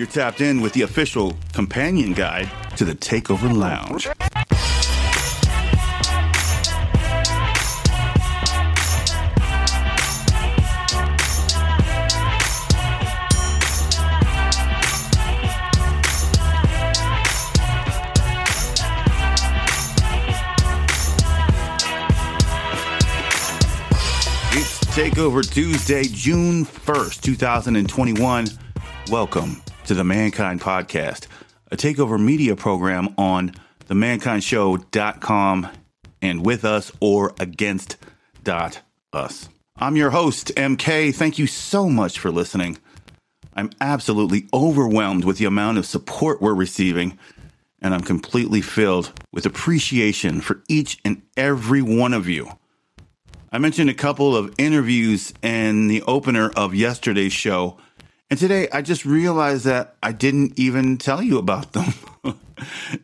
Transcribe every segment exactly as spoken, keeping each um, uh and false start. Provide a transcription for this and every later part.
You're tapped in with the official companion guide to the Takeover Lounge. Takeover Tuesday, June first, two thousand twenty-one. Welcome to the Mankind Podcast, a Takeover Media program on the mankind show dot com and with us or against dot us. I'm your host, M K. Thank you so much for listening. I'm absolutely overwhelmed with the amount of support we're receiving, and I'm completely filled with appreciation for each and every one of you. I mentioned a couple of interviews in the opener of yesterday's show, and today I just realized that I didn't even tell you about them.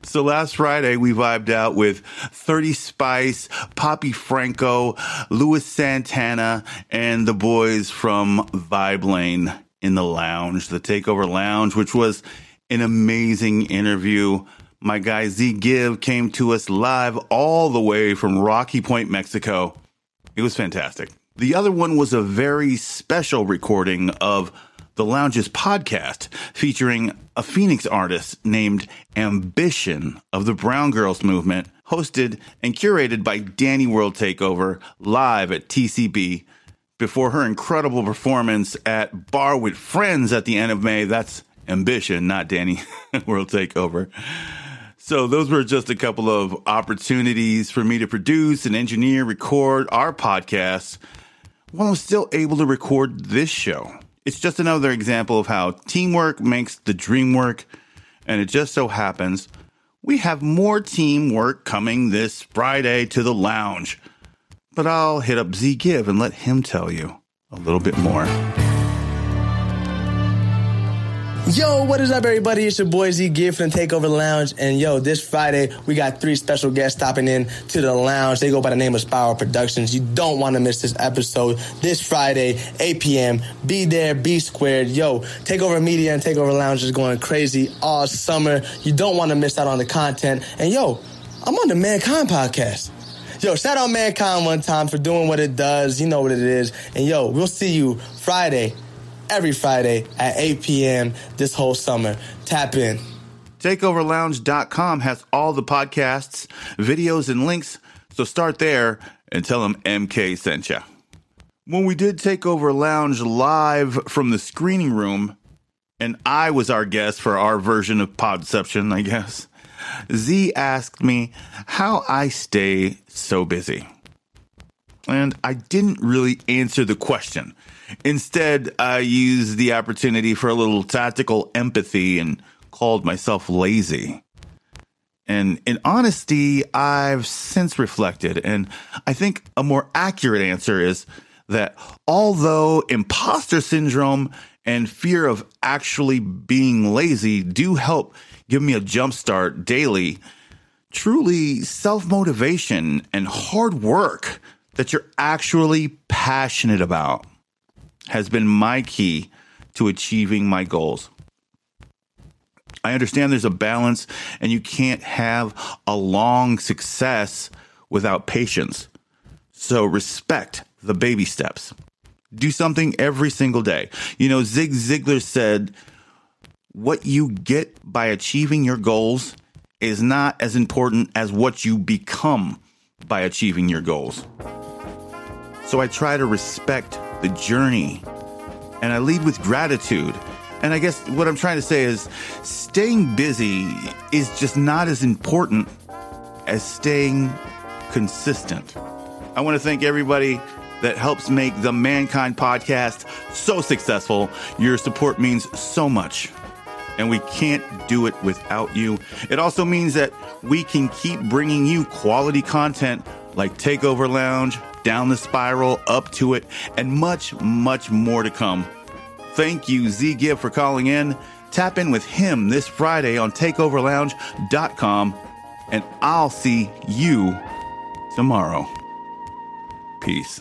So last Friday, we vibed out with thirty Spice, Poppy Franco, Luis Santana, and the boys from Vibe Lane in the lounge, the Takeover Lounge, which was an amazing interview. My guy Z Give came to us live all the way from Rocky Point, Mexico. It was fantastic. The other one was a very special recording of The Lounge's podcast featuring a Phoenix artist named Ambition of the Brown Girls Movement, hosted and curated by Danny World Takeover live at T C B before her incredible performance at Bar with Friends at the end of May. That's Ambition, not Danny World Takeover. So those were just a couple of opportunities for me to produce and engineer, record our podcast while I'm still able to record this show. It's just another example of how teamwork makes the dream work. And it just so happens we have more teamwork coming this Friday to the lounge. But I'll hit up Z Give and let him tell you a little bit more. Yo, what is up, everybody? It's your boy Z Gib from Takeover Lounge. And yo, this Friday, we got three special guests stopping in to the lounge. They go by the name of Spiral Productions. You don't want to miss this episode this Friday, eight p.m. Be there, be squared. Yo, Takeover Media and Takeover Lounge is going crazy all summer. You don't want to miss out on the content. And yo, I'm on the Mankind Podcast. Yo, shout out Mankind one time for doing what it does. You know what it is. And yo, we'll see you Friday, every Friday at eight p.m. this whole summer. Tap in. Takeover Lounge dot com has all the podcasts, videos, and links, so start there and tell them M K sent ya. When we did Takeover Lounge live from the screening room, and I was our guest for our version of Podception, I guess, Z asked me how I stay so busy. And I didn't really answer the question. Instead, I used the opportunity for a little tactical empathy and called myself lazy. And in honesty, I've since reflected, and I think a more accurate answer is that although imposter syndrome and fear of actually being lazy do help give me a jump start daily, truly self-motivation and hard work that you're actually passionate about has been my key to achieving my goals. I understand there's a balance, and you can't have a long success without patience. So respect the baby steps. Do something every single day. You know, Zig Ziglar said, what you get by achieving your goals is not as important as what you become by achieving your goals. So I try to respect the journey, and I lead with gratitude. And I guess what I'm trying to say is staying busy is just not as important as staying consistent. I want to thank everybody that helps make the Mankind Podcast so successful. Your support means so much, and we can't do it without you. It also means that we can keep bringing you quality content like Takeover Lounge, Down the Spiral, Up to It, and much, much more to come. Thank you, Z Gib, for calling in. Tap in with him this Friday on Takeover Lounge dot com, and I'll see you tomorrow. Peace.